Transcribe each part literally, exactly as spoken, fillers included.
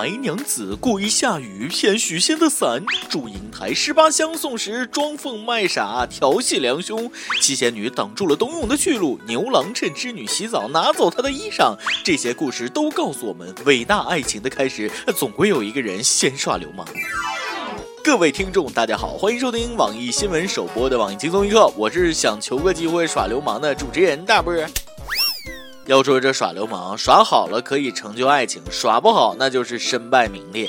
白娘子故意下雨骗许仙的伞，祝英台十八相送时装疯卖傻调戏良兄，七仙女挡住了董永的去路，牛郎趁织女洗澡拿走她的衣裳，这些故事都告诉我们，伟大爱情的开始总会有一个人先耍流氓。各位听众大家好，欢迎收听网易新闻首播的网易轻松一刻，我是想求个机会耍流氓的主持人大波。要说这耍流氓，耍好了可以成就爱情，耍不好那就是身败名裂。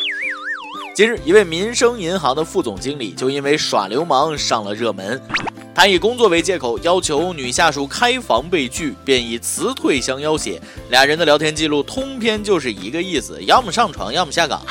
近日，一位民生银行的副总经理就因为耍流氓上了热门，他以工作为借口要求女下属开房被拒，便以辞退相要挟，俩人的聊天记录通篇就是一个意思，要么上床要么下岗。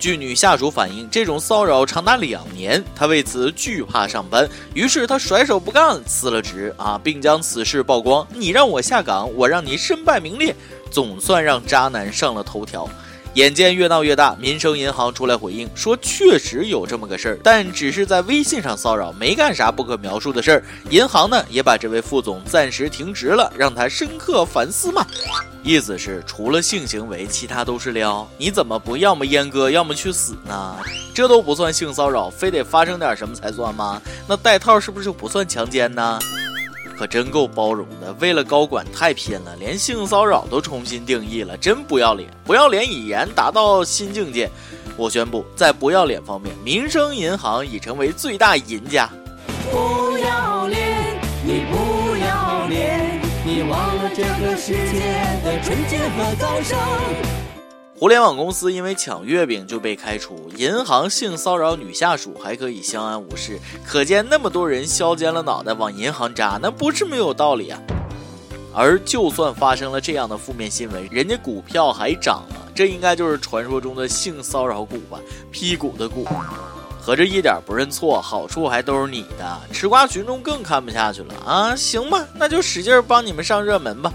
据女下属反映，这种骚扰长达两年，她为此惧怕上班，于是她甩手不干，辞了职啊，并将此事曝光。你让我下岗，我让你身败名裂，总算让渣男上了头条。眼见越闹越大，民生银行出来回应说，确实有这么个事儿，但只是在微信上骚扰，没干啥不可描述的事儿。银行呢也把这位副总暂时停职了，让他深刻反思嘛。意思是除了性行为其他都是撩，你怎么不要么阉割要么去死呢？这都不算性骚扰，非得发生点什么才算吗？那带套是不是就不算强奸呢？可真够包容的，为了高管太拼了，连性骚扰都重新定义了，真不要脸！不要脸已然达到新境界。我宣布，在不要脸方面，民生银行已成为最大赢家。不要脸，你不要脸，你忘了这个世界的纯洁和高尚。互联网公司因为抢月饼就被开除，银行性骚扰女下属还可以相安无事，可见那么多人削尖了脑袋往银行扎，那不是没有道理啊。而就算发生了这样的负面新闻，人家股票还涨了，这应该就是传说中的性骚扰股吧，批股的股。合着一点不认错，好处还都是你的，吃瓜群众更看不下去了啊！行吧，那就使劲帮你们上热门吧。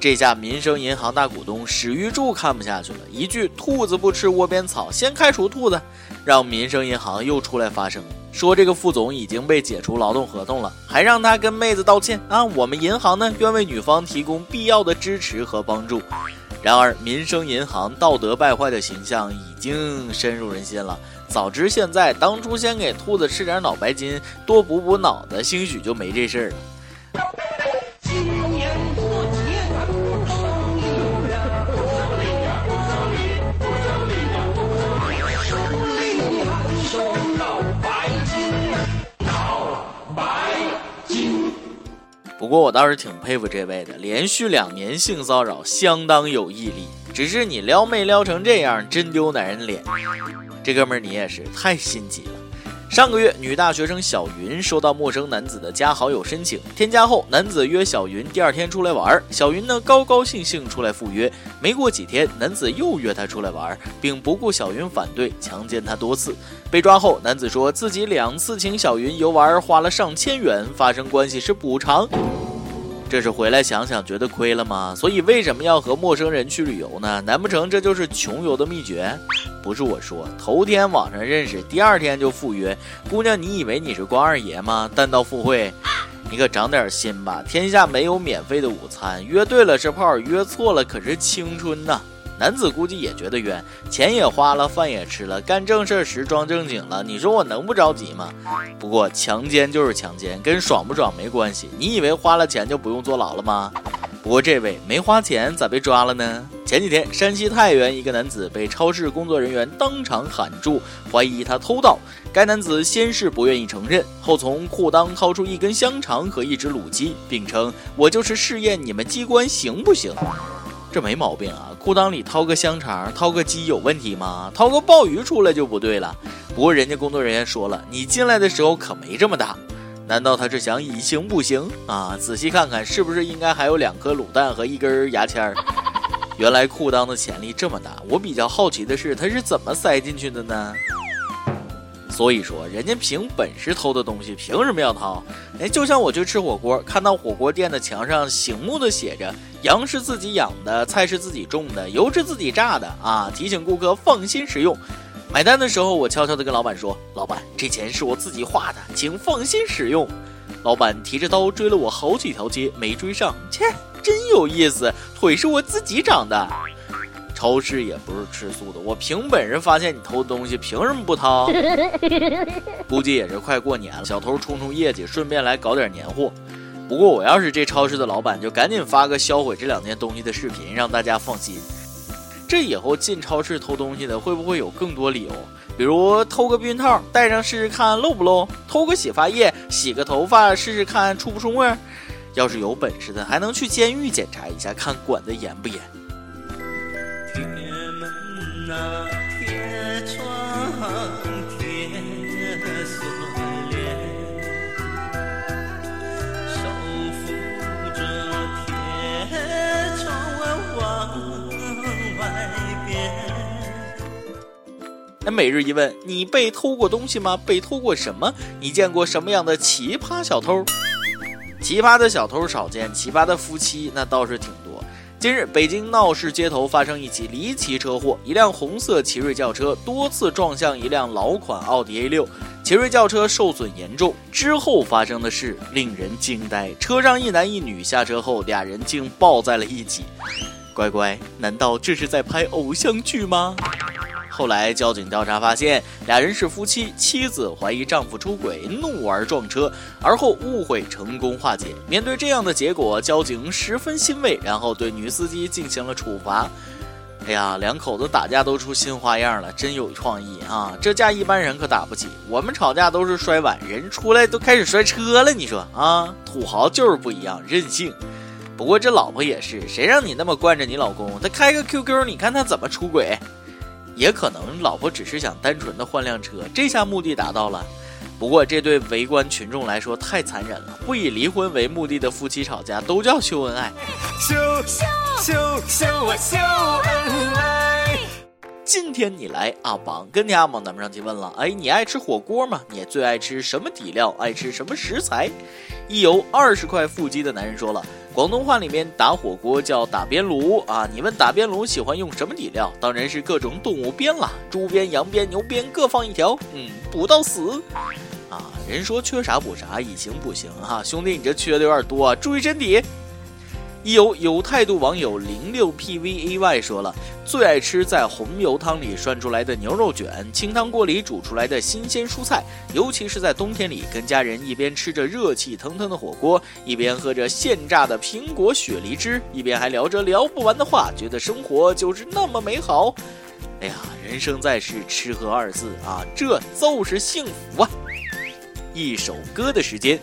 这下民生银行大股东史玉柱看不下去了，一句兔子不吃窝边草，先开除兔子，让民生银行又出来发声，说这个副总已经被解除劳动合同了，还让他跟妹子道歉啊，我们银行呢愿为女方提供必要的支持和帮助。然而民生银行道德败坏的形象已经深入人心了，早知现在，当初先给兔子吃点脑白金，多补补脑子，兴许就没这事儿了。不过我倒是挺佩服这位的，连续两年性骚扰相当有毅力，只是你撩妹撩成这样，真丢男人脸。这哥们儿你也是太心急了。上个月女大学生小云收到陌生男子的加好友申请，添加后男子约小云第二天出来玩，小云呢高高兴兴出来赴约，没过几天男子又约她出来玩，并不顾小云反对强奸她多次。被抓后男子说自己两次请小云游玩花了上千元，发生关系是补偿。这是回来想想觉得亏了吗？所以为什么要和陌生人去旅游呢？难不成这就是穷游的秘诀？不是我说，头天网上认识，第二天就赴约，姑娘你以为你是关二爷吗？单刀赴会，你可长点心吧，天下没有免费的午餐，约对了是炮，约错了可是青春呐、啊。男子估计也觉得冤，钱也花了，饭也吃了，干正事时装正经了，你说我能不着急吗？不过强奸就是强奸，跟爽不爽没关系，你以为花了钱就不用坐牢了吗？不过这位没花钱咋被抓了呢？前几天山西太原一个男子被超市工作人员当场喊住，怀疑他偷盗，该男子先是不愿意承认，后从裤裆掏出一根香肠和一只卤鸡，并称我就是试验你们机关行不行。这没毛病啊，裤裆里掏个香肠掏个鸡有问题吗？掏个鲍鱼出来就不对了。不过人家工作人员说了，你进来的时候可没这么大。难道他是想以形补形啊？仔细看看是不是应该还有两颗卤蛋和一根牙签儿？原来裤裆的潜力这么大，我比较好奇的是他是怎么塞进去的呢？所以说人家凭本事偷的东西凭什么要掏？哎，就像我去吃火锅，看到火锅店的墙上醒目的写着羊是自己养的，菜是自己种的，油是自己榨的啊，提醒顾客放心食用。买单的时候我悄悄地跟老板说，老板这钱是我自己花的，请放心使用。老板提着刀追了我好几条街没追上，切真有意思，腿是我自己长的。超市也不是吃素的，我凭本事发现你偷的东西，凭什么不掏？估计也是快过年了，小偷冲冲业绩，顺便来搞点年货。不过我要是这超市的老板，就赶紧发个销毁这两件东西的视频，让大家放心。这以后进超市偷东西的会不会有更多理由？比如偷个避孕套戴上试试看漏不漏，偷个洗发液洗个头发试试看出不出味儿。要是有本事的还能去监狱检查一下，看管得严不严。铁门啊铁窗铁锁链，手扶着铁窗往外边。每日一问，你被偷过东西吗？被偷过什么？你见过什么样的奇葩小偷？奇葩的小偷少见，奇葩的夫妻那倒是挺多。近日，北京闹市街头发生一起离奇车祸，一辆红色奇瑞轿车多次撞向一辆老款奥迪 A 六，奇瑞轿车受损严重。之后发生的事令人惊呆，车上一男一女下车后，俩人竟抱在了一起。乖乖，难道这是在拍偶像剧吗？后来交警调查发现，俩人是夫妻，妻子怀疑丈夫出轨，怒而撞车，而后误会成功化解。面对这样的结果，交警十分欣慰，然后对女司机进行了处罚。哎呀，两口子打架都出新花样了，真有创意啊！这架一般人可打不起，我们吵架都是摔碗，人出来都开始摔车了，你说啊？土豪就是不一样，任性。不过这老婆也是，谁让你那么惯着你老公？他开个 Q Q， 你看他怎么出轨。也可能老婆只是想单纯的换辆车，这下目的达到了。不过这对围观群众来说太残忍了，不以离婚为目的的夫妻吵架都叫秀恩爱。秀秀秀秀我秀恩爱。今天你来阿榜跟阿榜，咱们上期问了，哎，你爱吃火锅吗？你最爱吃什么底料？爱吃什么食材？一油二十块腹肌的男人说了，广东话里面打火锅叫打边炉啊！你们打边炉喜欢用什么底料？当然是各种动物边啦，猪边、羊边、牛边各放一条，嗯，补到死啊！人说缺啥补啥，以形补形哈、啊，兄弟你这缺的有点多啊，注意身体。有有态度网友零六 pvay 说了，最爱吃在红油汤里涮出来的牛肉卷，清汤锅里煮出来的新鲜蔬菜，尤其是在冬天里，跟家人一边吃着热气腾腾的火锅，一边喝着现榨的苹果雪梨汁，一边还聊着聊不完的话，觉得生活就是那么美好。哎呀，人生在世，吃喝二字啊，这就是幸福啊！一首歌的时间，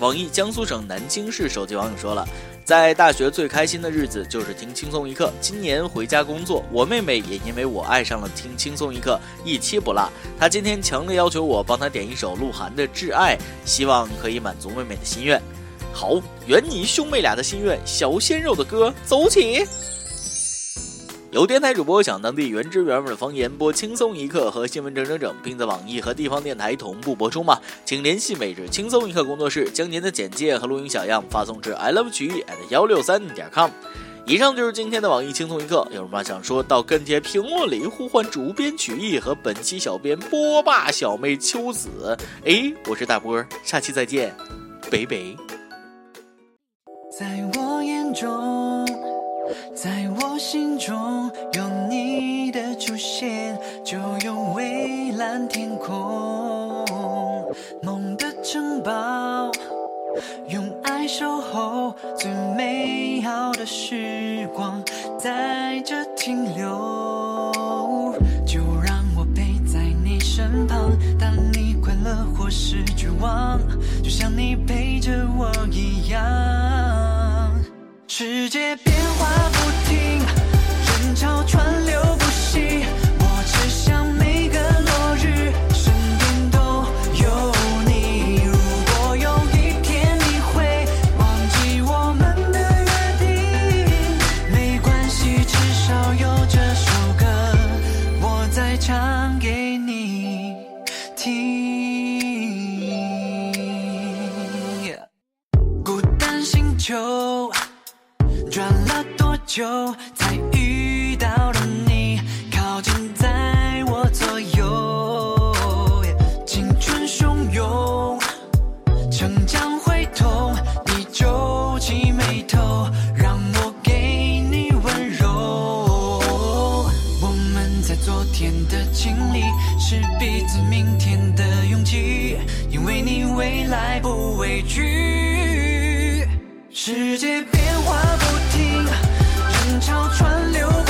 网易江苏省南京市手机网友说了，在大学最开心的日子就是听轻松一刻，今年回家工作，我妹妹也因为我爱上了听轻松一刻，一期不落。她今天强烈要求我帮她点一首鹿晗的挚爱，希望可以满足妹妹的心愿。好，圆你兄妹俩的心愿，小鲜肉的歌走起。有电台主播想当地原汁原味的方言播轻松一刻和新闻整整整，并在网易和地方电台同步播出吗？请联系每日轻松一刻工作室，将您的简介和录音小样发送至 i love q i at 一六三 点 com。 以上就是今天的网易轻松一刻，有什么想说到跟帖评论里呼唤主编曲艺和本期小编波霸小妹秋子。哎，我是大波，下期再见，北北。在我眼中，在我心中，有你的出现，就有蔚蓝天空。梦的城堡，用爱守候，最美好的时光在这停留。就让我陪在你身旁，当你快乐或是绝望，就像你陪着我一样。世界变化不停，人潮川流不息，我只想每个落日身边都有你。如果有一天你会忘记我们的约定，没关系，至少有这首歌我在唱给你听。孤单星球转了多昨天的经历，是彼此明天的勇气。因为你未来不畏惧，世界变化不停，人潮川流。